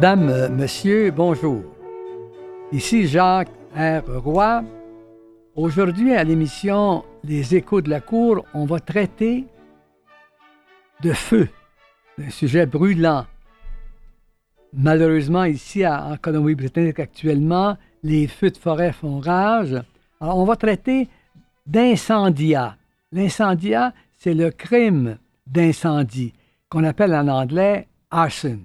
Madame, Monsieur, bonjour. Ici Jacques R. Roy. Aujourd'hui, à l'émission Les Échos de la Cour, on va traiter de feu, un sujet brûlant. Malheureusement, ici, en Colombie-Britannique actuellement, les feux de forêt font rage. Alors, on va traiter d'incendiat. L'incendiat, c'est le crime d'incendie, qu'on appelle en anglais arson.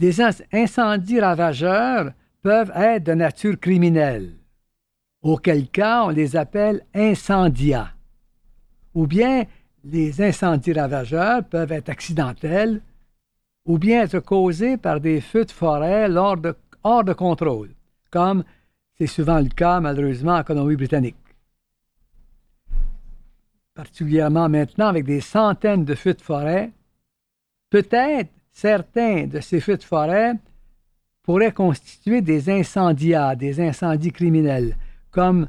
Les incendies ravageurs peuvent être de nature criminelle, auquel cas on les appelle incendiats. Ou bien, les incendies ravageurs peuvent être accidentels, ou bien être causés par des feux de forêt hors de contrôle, comme c'est souvent le cas, malheureusement, en Colombie-Britannique. Particulièrement maintenant, avec des centaines de feux de forêt, peut-être certains de ces feux de forêt pourraient constituer des incendiats, des incendies criminels, comme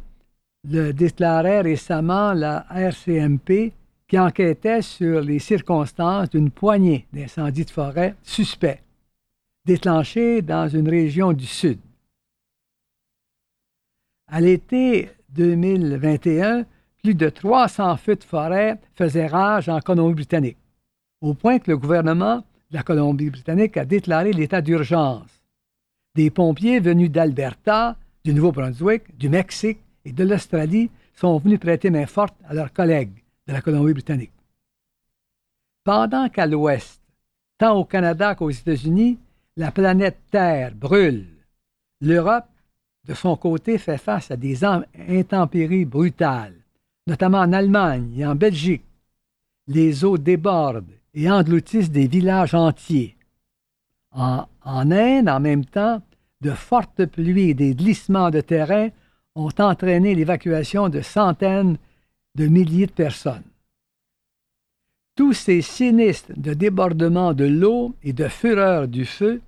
le déclarait récemment la RCMP, qui enquêtait sur les circonstances d'une poignée d'incendies de forêt suspects, déclenchés dans une région du Sud. À l'été 2021, plus de 300 feux de forêt faisaient rage en Colombie-Britannique, au point que le gouvernement de la Colombie-Britannique a déclaré l'état d'urgence. Des pompiers venus d'Alberta, du Nouveau-Brunswick, du Mexique et de l'Australie sont venus prêter main forte à leurs collègues de la Colombie-Britannique. Pendant qu'à l'Ouest, tant au Canada qu'aux États-Unis, la planète Terre brûle, l'Europe, de son côté, fait face à des intempéries brutales, notamment en Allemagne et en Belgique. Les eaux débordent et engloutissent des villages entiers. En Inde, en même temps, de fortes pluies et des glissements de terrain ont entraîné l'évacuation de centaines de milliers de personnes. Tous ces sinistres de débordement de l'eau et de fureur du feu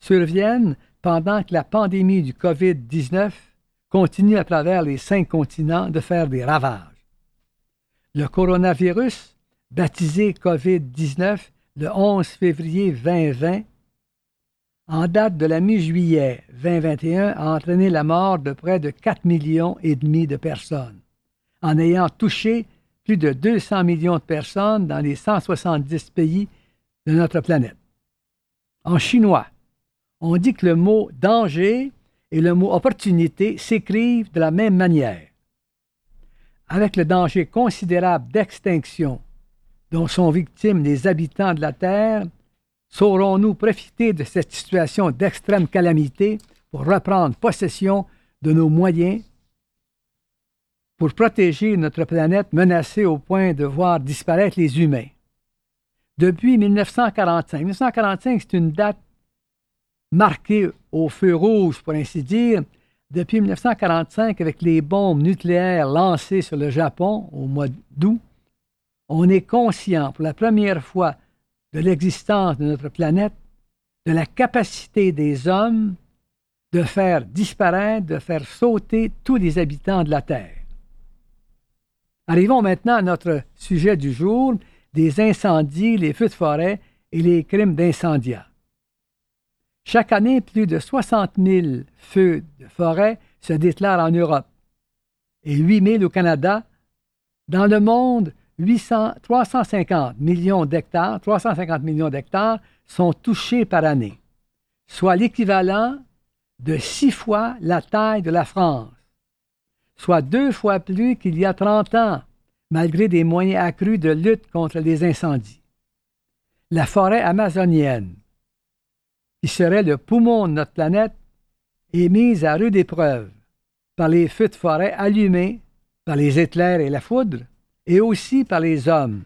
surviennent pendant que la pandémie du COVID-19 continue à travers les 5 continents de faire des ravages. Le coronavirus, baptisé COVID-19 le 11 février 2020, en date de la mi-juillet 2021, a entraîné la mort de près de 4,5 millions de personnes, en ayant touché plus de 200 millions de personnes dans les 170 pays de notre planète. En chinois, on dit que le mot « danger » et le mot « opportunité » s'écrivent de la même manière. Avec le danger considérable d'extinction dont sont victimes les habitants de la Terre, saurons-nous profiter de cette situation d'extrême calamité pour reprendre possession de nos moyens pour protéger notre planète menacée au point de voir disparaître les humains? Depuis 1945, 1945 c'est une date marqué au feu rouge, pour ainsi dire, depuis 1945 avec les bombes nucléaires lancées sur le Japon au mois d'août, on est conscient pour la première fois de l'existence de notre planète, de la capacité des hommes de faire disparaître, de faire sauter tous les habitants de la Terre. Arrivons maintenant à notre sujet du jour, des incendies, les feux de forêt et les crimes d'incendiats. Chaque année, plus de 60 000 feux de forêt se déclarent en Europe et 8 000 au Canada. Dans le monde, 350 millions d'hectares sont touchés par année, soit l'équivalent de 6 fois la taille de la France, soit 2 fois plus qu'il y a 30 ans, malgré des moyens accrus de lutte contre les incendies. La forêt amazonienne, qui serait le poumon de notre planète, est mise à rude épreuve par les feux de forêt allumés, par les éclairs et la foudre, et aussi par les hommes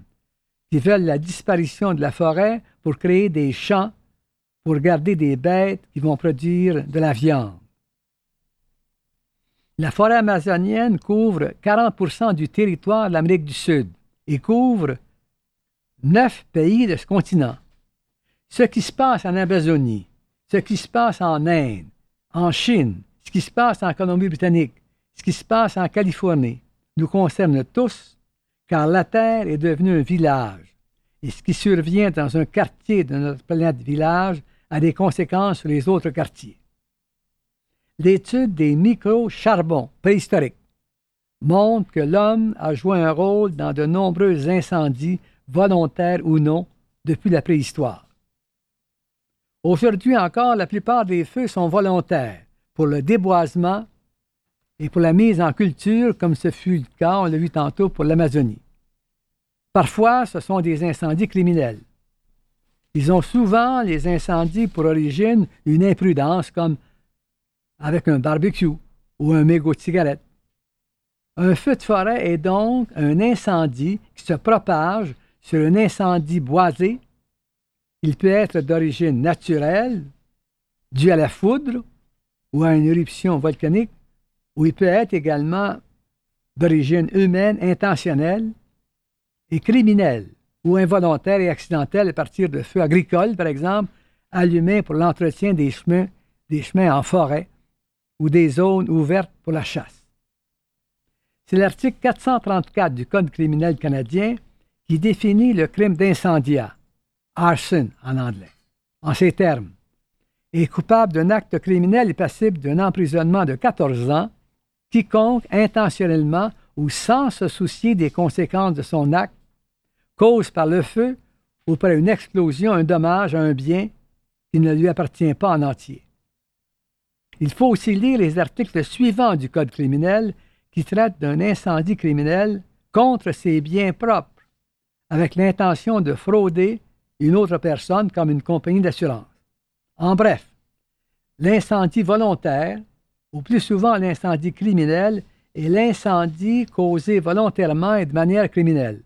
qui veulent la disparition de la forêt pour créer des champs, pour garder des bêtes qui vont produire de la viande. La forêt amazonienne couvre 40% du territoire de l'Amérique du Sud et couvre 9 pays de ce continent. Ce qui se passe en Amazonie, ce qui se passe en Inde, en Chine, ce qui se passe en Colombie-Britannique, ce qui se passe en Californie, nous concerne tous, car la Terre est devenue un village et ce qui survient dans un quartier de notre planète village a des conséquences sur les autres quartiers. L'étude des micro-charbons préhistoriques montre que l'homme a joué un rôle dans de nombreux incendies, volontaires ou non, depuis la préhistoire. Aujourd'hui encore, la plupart des feux sont volontaires pour le déboisement et pour la mise en culture, comme ce fut le cas, on l'a vu tantôt, pour l'Amazonie. Parfois, ce sont des incendies criminels. Ils ont souvent, les incendies, pour origine, une imprudence, comme avec un barbecue ou un mégot de cigarette. Un feu de forêt est donc un incendie qui se propage sur un incendie boisé. Il peut être d'origine naturelle, dû à la foudre ou à une éruption volcanique, ou il peut être également d'origine humaine intentionnelle et criminelle, ou involontaire et accidentelle à partir de feux agricoles, par exemple, allumés pour l'entretien des chemins en forêt ou des zones ouvertes pour la chasse. C'est l'article 434 du Code criminel canadien qui définit le crime d'incendiat, arson en anglais, en ces termes. Est coupable d'un acte criminel et passible d'un emprisonnement de 14 ans, quiconque, intentionnellement ou sans se soucier des conséquences de son acte, cause par le feu ou par une explosion un dommage à un bien qui ne lui appartient pas en entier. Il faut aussi lire les articles suivants du Code criminel qui traitent d'un incendie criminel contre ses biens propres, avec l'intention de frauder une autre personne comme une compagnie d'assurance. En bref, l'incendie volontaire, ou plus souvent l'incendie criminel, est l'incendie causé volontairement et de manière criminelle,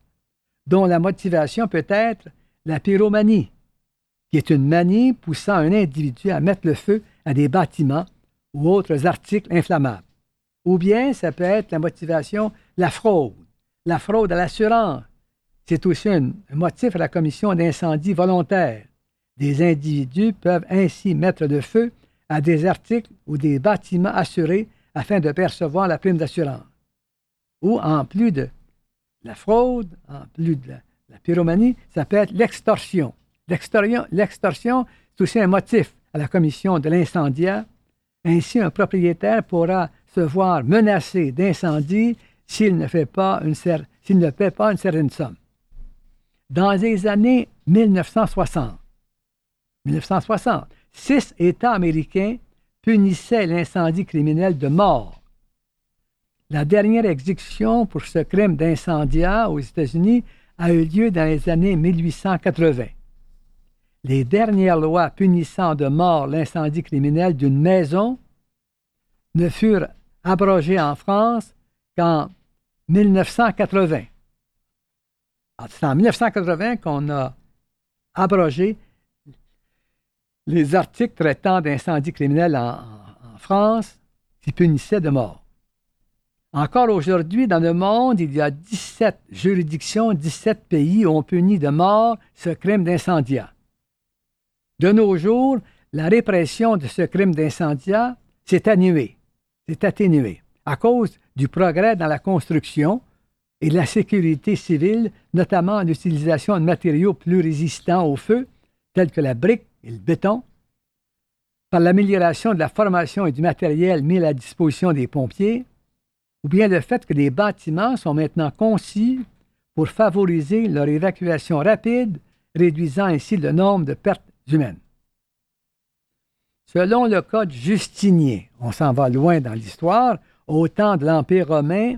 dont la motivation peut être la pyromanie, qui est une manie poussant un individu à mettre le feu à des bâtiments ou autres articles inflammables. Ou bien, ça peut être la motivation, la fraude à l'assurance. C'est aussi un motif à la commission d'incendie volontaire. Des individus peuvent ainsi mettre le feu à des articles ou des bâtiments assurés afin de percevoir la prime d'assurance. Ou, en plus de la fraude, en plus de la pyromanie, ça peut être l'extorsion. L'extorsion, c'est aussi un motif à la commission de l'incendiaire. Ainsi, un propriétaire pourra se voir menacé d'incendie s'il ne paie pas une certaine somme. Dans les années 1960, 6 États américains punissaient l'incendie criminel de mort. La dernière exécution pour ce crime d'incendiat aux États-Unis a eu lieu dans les années 1880. Les dernières lois punissant de mort l'incendie criminel d'une maison ne furent abrogées en France qu'en 1980. Alors, c'est en 1980 qu'on a abrogé les articles traitant d'incendie criminel en France qui punissaient de mort. Encore aujourd'hui, dans le monde, il y a 17 juridictions, 17 pays où on punit de mort ce crime d'incendiat. De nos jours, la répression de ce crime d'incendiat s'est atténuée, à cause du progrès dans la construction et de la sécurité civile, notamment en utilisation de matériaux plus résistants au feu, tels que la brique et le béton, par l'amélioration de la formation et du matériel mis à la disposition des pompiers, ou bien le fait que les bâtiments sont maintenant conçus pour favoriser leur évacuation rapide, réduisant ainsi le nombre de pertes humaines. Selon le Code Justinien, on s'en va loin dans l'histoire, au temps de l'Empire romain,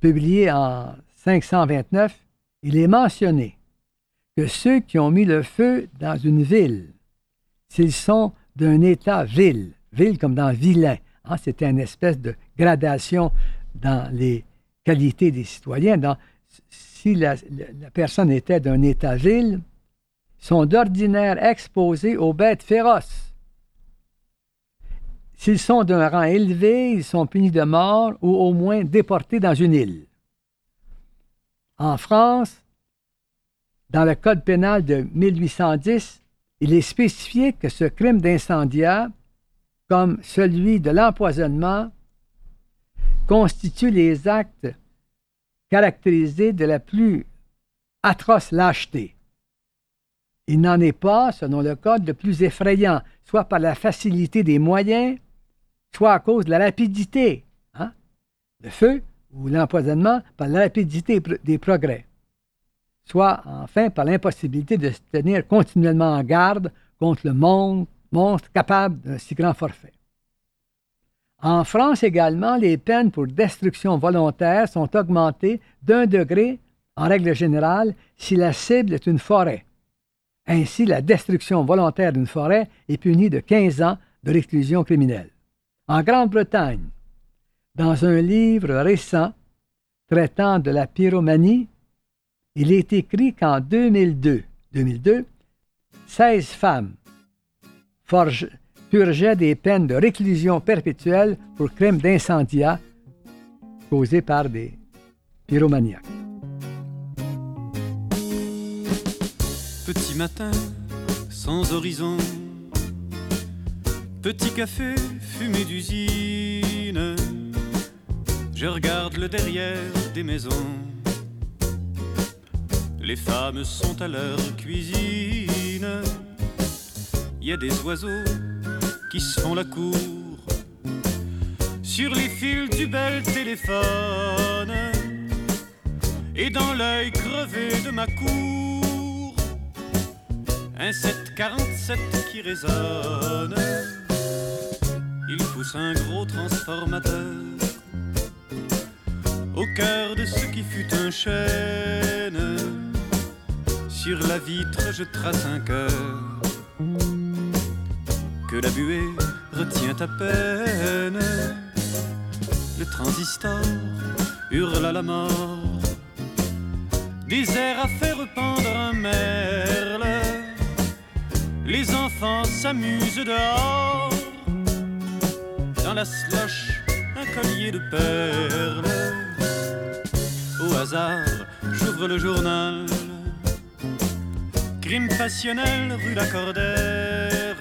publié en 529, il est mentionné que ceux qui ont mis le feu dans une ville, s'ils sont d'un état ville comme dans vilain, hein, c'était une espèce de gradation dans les qualités des citoyens. Si la personne était d'un état ville, sont d'ordinaire exposés aux bêtes féroces. S'ils sont d'un rang élevé, ils sont punis de mort ou au moins déportés dans une île. En France, dans le Code pénal de 1810, il est spécifié que ce crime d'incendiat, comme celui de l'empoisonnement, constitue les actes caractérisés de la plus atroce lâcheté, Il n'en est pas, selon le Code, de plus effrayant, soit par la facilité des moyens, soit à cause de la rapidité, hein? Le feu ou l'empoisonnement par la rapidité des progrès, soit enfin par l'impossibilité de se tenir continuellement en garde contre le monstre capable d'un si grand forfait. En France également, les peines pour destruction volontaire sont augmentées d'un degré, en règle générale, si la cible est une forêt. Ainsi, la destruction volontaire d'une forêt est punie de 15 ans de réclusion criminelle. En Grande-Bretagne, dans un livre récent traitant de la pyromanie, il est écrit qu'en 2002, 16 femmes purgeaient des peines de réclusion perpétuelle pour crimes d'incendiat causés par des pyromaniaques. Petit matin, sans horizon, petit café, fumée d'usine, je regarde le derrière des maisons. Les femmes sont à leur cuisine, il y a des oiseaux qui se font la cour, sur les fils du bel téléphone, et dans l'œil crevé de ma cour, un 747 qui résonne. Il pousse un gros transformateur au cœur de ce qui fut un chêne. Sur la vitre je trace un cœur que la buée retient à peine. Le transistor hurle à la mort des airs à faire pendre un merle. Les enfants s'amusent dehors, dans la sloche, un collier de perles. Au hasard, j'ouvre le journal, crime passionnel, rue Lacordaire.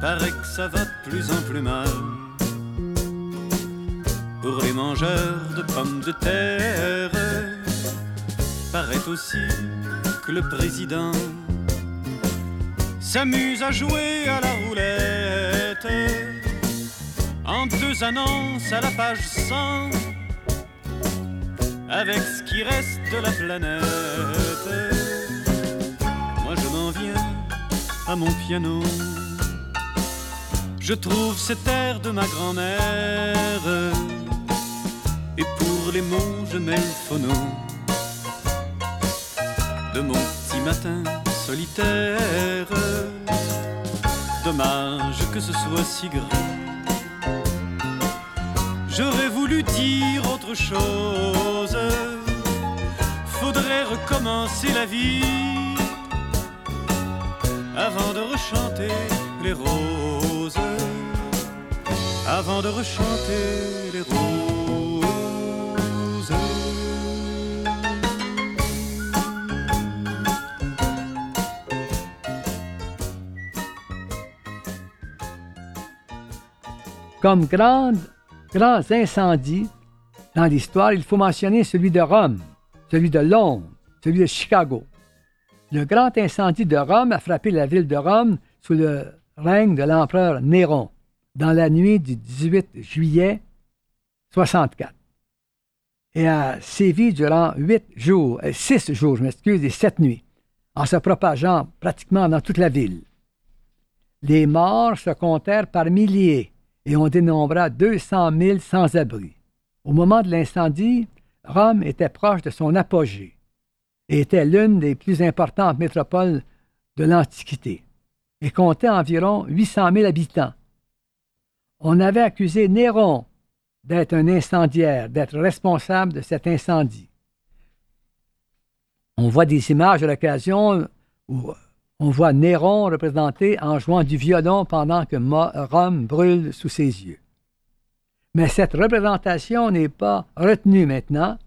Paraît que ça va de plus en plus mal pour les mangeurs de pommes de terre. Paraît aussi que le président s'amuse à jouer à la roulette. En deux annonces à la page 100, avec ce qui reste de la planète. Moi je m'en viens à mon piano, je trouve cet air de ma grand-mère, et pour les mots je mets le phono de mon petit matin solitaire. Dommage que ce soit si gris, j'aurais voulu dire autre chose. Faudrait recommencer la vie avant de rechanter les roses, avant de rechanter les roses. Comme grands incendies dans l'histoire, il faut mentionner celui de Rome, celui de Londres, celui de Chicago. Le grand incendie de Rome a frappé la ville de Rome sous le règne de l'empereur Néron, dans la nuit du 18 juillet 64, et a sévi durant 6 jours et 7 nuits, en se propageant pratiquement dans toute la ville. Les morts se comptèrent par milliers, et on dénombra 200 000 sans-abri. Au moment de l'incendie, Rome était proche de son apogée et était l'une des plus importantes métropoles de l'Antiquité et comptait environ 800 000 habitants. On avait accusé Néron d'être un incendiaire, d'être responsable de cet incendie. On voit des images de l'occasion où on voit Néron représenté en jouant du violon pendant que Rome brûle sous ses yeux. Mais cette représentation n'est pas retenue maintenant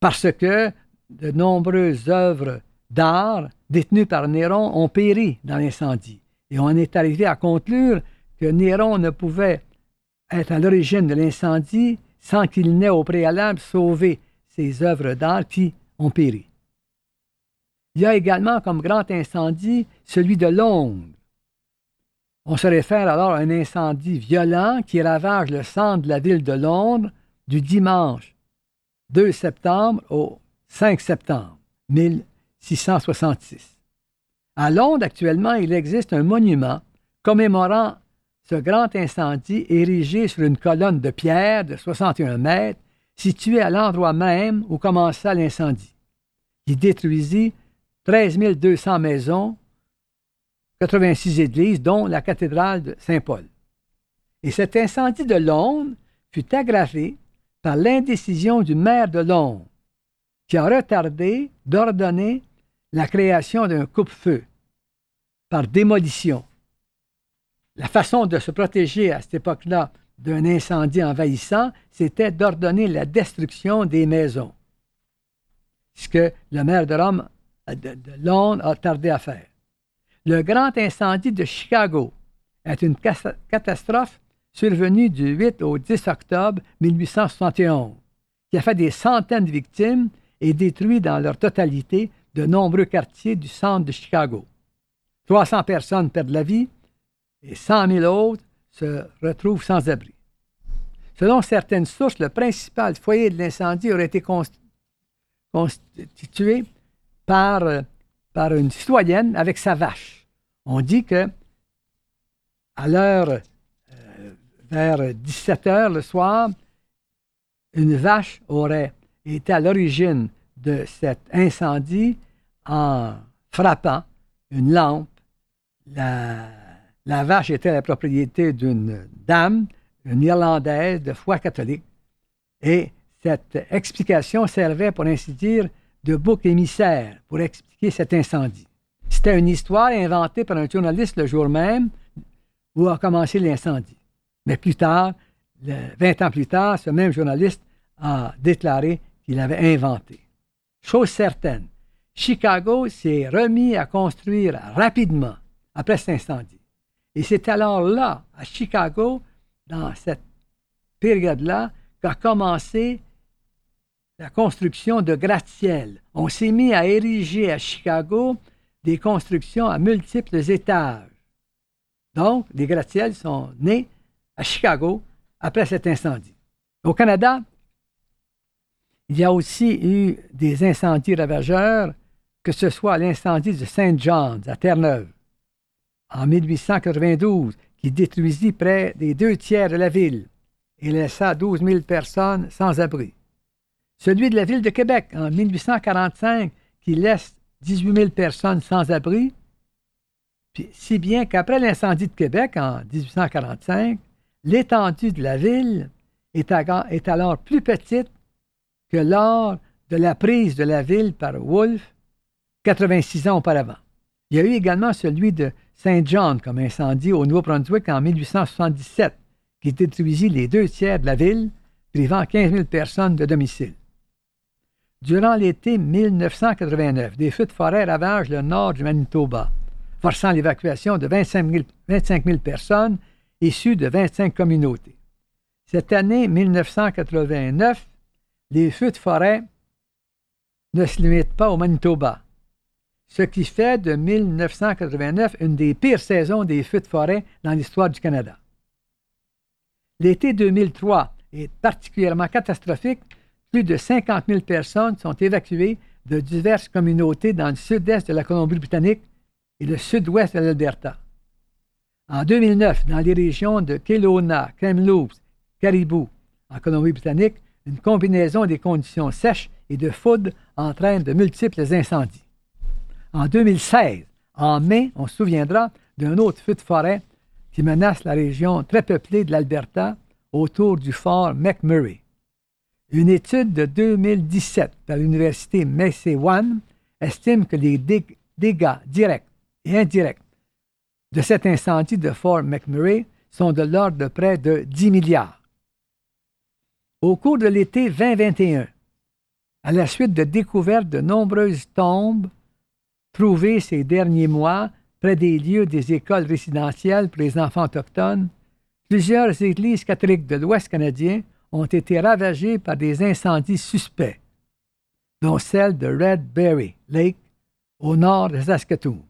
parce que de nombreuses œuvres d'art détenues par Néron ont péri dans l'incendie. Et on est arrivé à conclure que Néron ne pouvait être à l'origine de l'incendie sans qu'il n'ait au préalable sauvé ces œuvres d'art qui ont péri. Il y a également comme grand incendie celui de Londres. On se réfère alors à un incendie violent qui ravage le centre de la ville de Londres du dimanche 2 septembre au 5 septembre 1666. À Londres, actuellement, il existe un monument commémorant ce grand incendie érigé sur une colonne de pierre de 61 mètres située à l'endroit même où commença l'incendie, qui détruisit 13 200 maisons, 86 églises, dont la cathédrale de Saint-Paul. Et cet incendie de Londres fut aggravé par l'indécision du maire de Londres, qui a retardé d'ordonner la création d'un coupe-feu par démolition. La façon de se protéger à cette époque-là d'un incendie envahissant, c'était d'ordonner la destruction des maisons, ce que le maire de Londres a tardé à faire. Le grand incendie de Chicago est une catastrophe survenue du 8 au 10 octobre 1871, qui a fait des centaines de victimes et détruit dans leur totalité de nombreux quartiers du centre de Chicago. 300 personnes perdent la vie et 100 000 autres se retrouvent sans abri. Selon certaines sources, le principal foyer de l'incendie aurait été constitué par une citoyenne avec sa vache. On dit que à l'heure, vers 17h le soir, une vache aurait été à l'origine de cet incendie en frappant une lampe. La vache était la propriété d'une dame, une Irlandaise de foi catholique, et cette explication servait, pour ainsi dire, de bouc émissaire pour expliquer cet incendie. C'était une histoire inventée par un journaliste le jour même où a commencé l'incendie. Mais plus tard, 20 ans plus tard, ce même journaliste a déclaré qu'il l'avait inventé. Chose certaine, Chicago s'est remis à construire rapidement après cet incendie. Et c'est alors là, à Chicago, dans cette période-là, qu'a commencé la construction de gratte-ciel. On s'est mis à ériger à Chicago des constructions à multiples étages. Donc, des gratte-ciels sont nés à Chicago après cet incendie. Au Canada, il y a aussi eu des incendies ravageurs, que ce soit l'incendie de St. John's à Terre-Neuve en 1892, qui détruisit près des 2/3 de la ville et laissa 12 000 personnes sans abri. Celui de la ville de Québec en 1845, qui laisse 18 000 personnes sans abri, puis, si bien qu'après l'incendie de Québec en 1845, l'étendue de la ville est alors plus petite que lors de la prise de la ville par Wolfe 86 ans auparavant. Il y a eu également celui de Saint-John comme incendie au Nouveau-Brunswick en 1877, qui détruisit les 2/3 de la ville, privant 15 000 personnes de domicile. Durant l'été 1989, des feux de forêt ravagent le nord du Manitoba, forçant l'évacuation de 25 000 personnes issues de 25 communautés. Cette année 1989, les feux de forêt ne se limitent pas au Manitoba, ce qui fait de 1989 une des pires saisons des feux de forêt dans l'histoire du Canada. L'été 2003 est particulièrement catastrophique. Plus de 50 000 personnes sont évacuées de diverses communautés dans le sud-est de la Colombie-Britannique et le sud-ouest de l'Alberta. En 2009, dans les régions de Kelowna, Kamloops, Caribou, en Colombie-Britannique, une combinaison des conditions sèches et de foudre entraîne de multiples incendies. En 2016, en mai, on se souviendra d'un autre feu de forêt qui menace la région très peuplée de l'Alberta autour du fort McMurray. Une étude de 2017 par l'université Massey One estime que les dégâts directs et indirects de cet incendie de Fort McMurray sont de l'ordre de près de 10 milliards. Au cours de l'été 2021, à la suite de découvertes de nombreuses tombes trouvées ces derniers mois près des lieux des écoles résidentielles pour les enfants autochtones, plusieurs églises catholiques de l'Ouest canadien ont été ravagées par des incendies suspects, dont celle de Redberry Lake au nord de Saskatoon.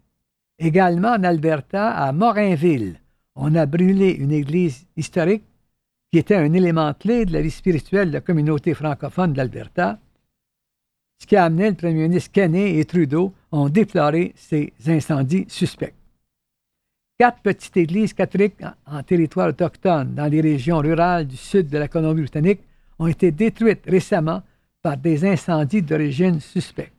Également en Alberta, à Morinville, on a brûlé une église historique qui était un élément clé de la vie spirituelle de la communauté francophone de l'Alberta, ce qui a amené le premier ministre Kenney et Trudeau ont déploré ces incendies suspects. 4 petites églises catholiques en territoire autochtone dans les régions rurales du sud de la Colombie-Britannique ont été détruites récemment par des incendies d'origine suspecte.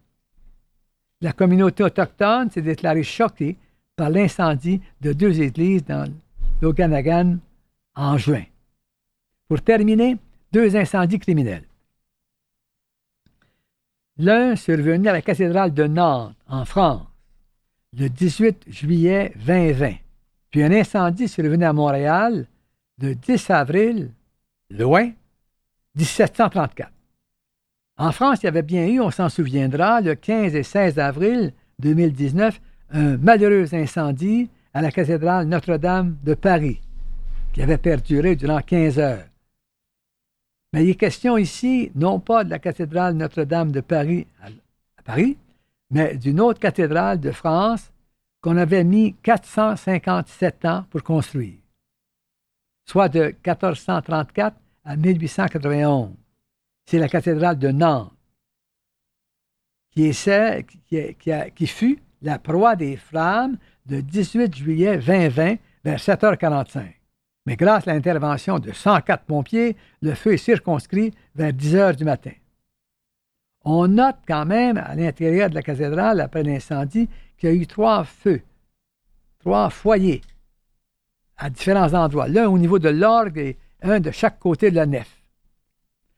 La communauté autochtone s'est déclarée choquée par l'incendie de 2 églises dans l'Okanagan en juin. Pour terminer, 2 incendies criminels. L'un survenu à la cathédrale de Nantes, en France, le 18 juillet 2020, puis un incendie survenu à Montréal le 10 avril, loin, 1734. En France, il y avait bien eu, on s'en souviendra, le 15 et 16 avril 2019, un malheureux incendie à la cathédrale Notre-Dame de Paris, qui avait perduré durant 15 heures. Mais il est question ici, non pas de la cathédrale Notre-Dame de Paris à Paris, mais d'une autre cathédrale de France qu'on avait mis 457 ans pour construire, soit de 1434 à 1891. C'est la cathédrale de Nantes, qui fut la proie des flammes de 18 juillet 2020 vers 7h45. Mais grâce à l'intervention de 104 pompiers, le feu est circonscrit vers 10h du matin. On note quand même à l'intérieur de la cathédrale, après l'incendie, qu'il y a eu 3 feux, 3 foyers à différents endroits, l'un au niveau de l'orgue et un de chaque côté de la nef.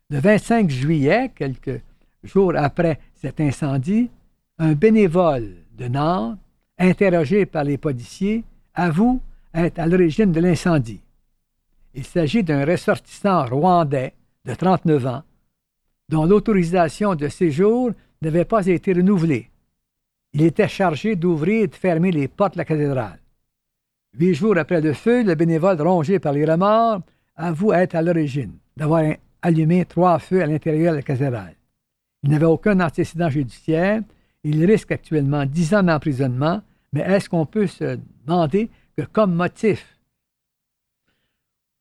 Le 25 juillet, quelques jours après cet incendie, un bénévole de Nantes, interrogé par les policiers, avoue être à l'origine de l'incendie. Il s'agit d'un ressortissant rwandais de 39 ans, dont l'autorisation de séjour n'avait pas été renouvelée. Il était chargé d'ouvrir et de fermer les portes de la cathédrale. 8 jours après le feu, le bénévole rongé par les remords avoue être à l'origine d'avoir allumé 3 feux à l'intérieur de la cathédrale. Il n'avait aucun antécédent judiciaire. Il risque actuellement 10 ans d'emprisonnement, mais est-ce qu'on peut se demander que comme motif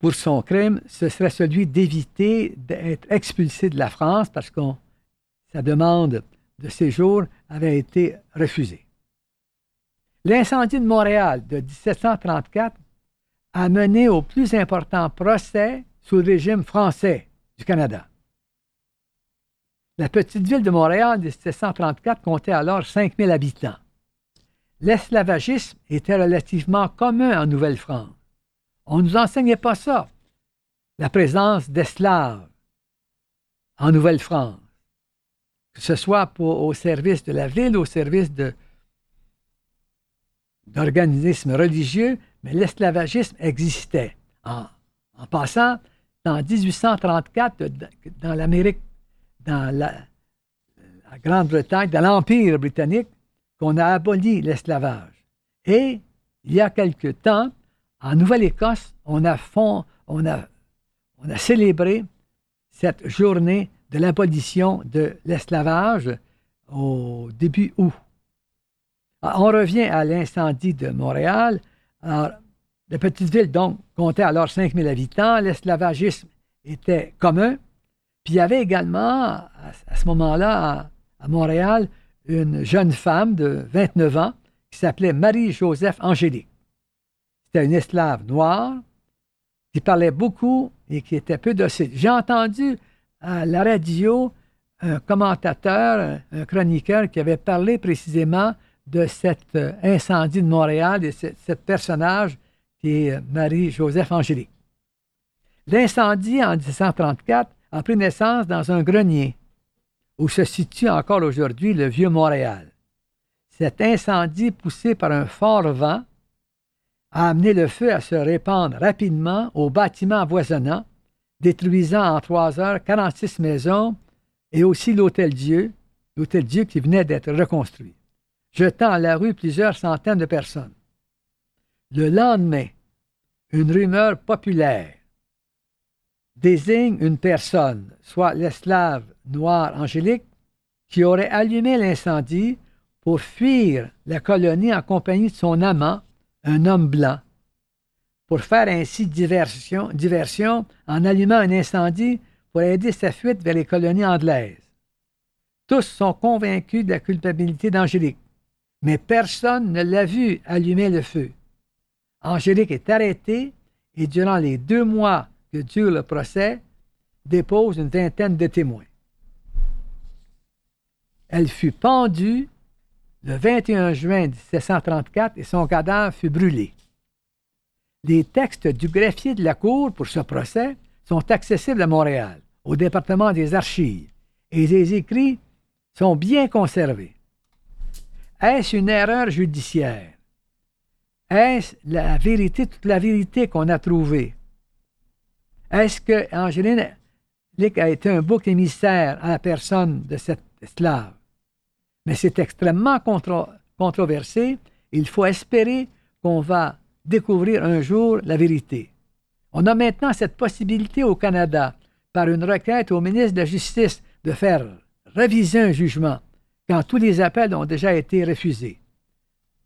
pour son crime, ce serait celui d'éviter d'être expulsé de la France parce que sa demande de séjour avait été refusée. L'incendie de Montréal de 1734 a mené au plus important procès sous le régime français du Canada. La petite ville de Montréal de 1734 comptait alors 5000 habitants. L'esclavagisme était relativement commun en Nouvelle-France. On ne nous enseignait pas ça, la présence d'esclaves en Nouvelle-France, que ce soit au service de la ville, au service d'organismes religieux, mais l'esclavagisme existait. En passant, en 1834, dans l'Amérique, dans la Grande-Bretagne, dans l'Empire britannique, qu'on a aboli l'esclavage. Et, il y a quelque temps, en Nouvelle-Écosse, on a célébré cette journée de l'abolition de l'esclavage au début août. Alors, on revient à l'incendie de Montréal. Alors, la petite ville, donc, comptait alors 5000 habitants. L'esclavagisme était commun. Puis il y avait également, à ce moment-là, à Montréal, une jeune femme de 29 ans qui s'appelait Marie-Joseph Angélique. C'était une esclave noire qui parlait beaucoup et qui était peu docile. J'ai entendu à la radio un commentateur, un chroniqueur qui avait parlé précisément de cet incendie de Montréal et ce personnage qui est Marie-Joseph Angélique. L'incendie en 1734 a pris naissance dans un grenier où se situe encore aujourd'hui le Vieux-Montréal. Cet incendie, poussé par un fort vent, a amené le feu à se répandre rapidement aux bâtiments avoisinants, détruisant en 3 heures 46 maisons et aussi l'Hôtel-Dieu qui venait d'être reconstruit, jetant à la rue plusieurs centaines de personnes. Le lendemain, une rumeur populaire désigne une personne, soit l'esclave noire Angélique, qui aurait allumé l'incendie pour fuir la colonie en compagnie de son amant, un homme blanc, pour faire ainsi diversion en allumant un incendie pour aider sa fuite vers les colonies anglaises. Tous sont convaincus de la culpabilité d'Angélique, mais personne ne l'a vu allumer le feu. Angélique est arrêtée et durant les 2 mois que dure le procès, dépose une vingtaine de témoins. Elle fut pendue le 21 juin 1734 et son cadavre fut brûlé. Les textes du greffier de la Cour pour ce procès sont accessibles à Montréal, au département des Archives, et les écrits sont bien conservés. Est-ce une erreur judiciaire? Est-ce la vérité, toute la vérité qu'on a trouvée? Est-ce que Angélique a été un bouc émissaire à la personne de cette esclave? Mais c'est extrêmement controversé. Il faut espérer qu'on va découvrir un jour la vérité. On a maintenant cette possibilité au Canada, par une requête au ministre de la Justice, de faire réviser un jugement quand tous les appels ont déjà été refusés.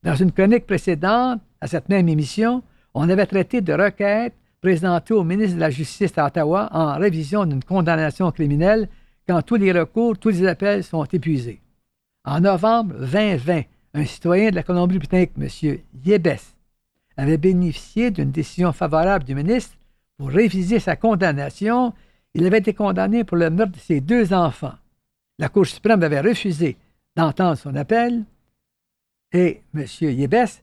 Dans une chronique précédente, à cette même émission, on avait traité de requête présentée au ministre de la Justice à Ottawa en révision d'une condamnation criminelle quand tous les recours, tous les appels sont épuisés. En novembre 2020, un citoyen de la Colombie-Britannique, M. Yébès, avait bénéficié d'une décision favorable du ministre pour réviser sa condamnation. Il avait été condamné pour le meurtre de ses 2 enfants. La Cour suprême avait refusé d'entendre son appel et M. Yébès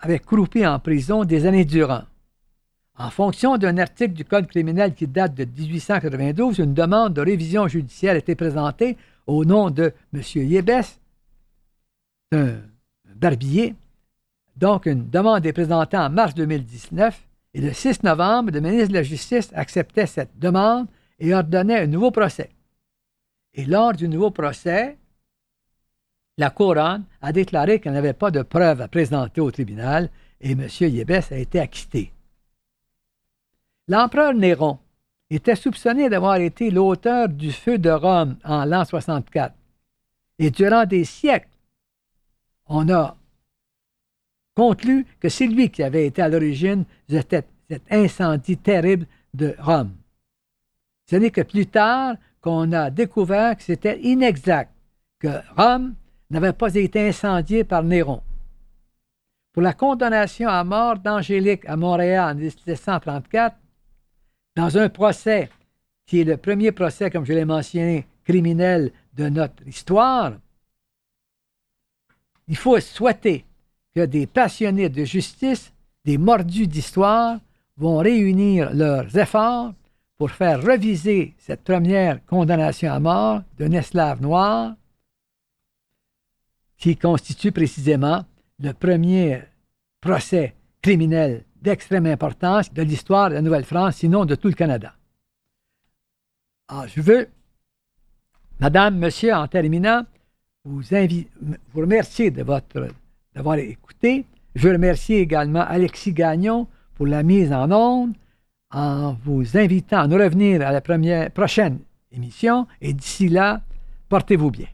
avait croupi en prison des années durant. En fonction d'un article du Code criminel qui date de 1892, une demande de révision judiciaire a été présentée au nom de M. Yébès, un barbier. Donc, une demande est présentée en mars 2019 et le 6 novembre, le ministre de la Justice acceptait cette demande et ordonnait un nouveau procès. Et lors du nouveau procès, la Couronne a déclaré qu'elle n'avait pas de preuves à présenter au tribunal et M. Yébès a été acquitté. L'empereur Néron était soupçonné d'avoir été l'auteur du feu de Rome en l'an 64. Et durant des siècles, on a conclu que c'est lui qui avait été à l'origine de cet incendie terrible de Rome. Ce n'est que plus tard qu'on a découvert que c'était inexact, que Rome n'avait pas été incendiée par Néron. Pour la condamnation à mort d'Angélique à Montréal en 1734, dans un procès qui est le premier procès, comme je l'ai mentionné, criminel de notre histoire, il faut souhaiter que des passionnés de justice, des mordus d'histoire, vont réunir leurs efforts pour faire reviser cette première condamnation à mort d'un esclave noir qui constitue précisément le premier procès criminel d'extrême importance de l'histoire de la Nouvelle-France, sinon de tout le Canada. Alors, je veux, Madame, Monsieur, en terminant, vous remercier d'avoir écouté. Je remercie également Alexis Gagnon pour la mise en onde, en vous invitant à nous revenir à la prochaine émission. Et d'ici là, portez-vous bien.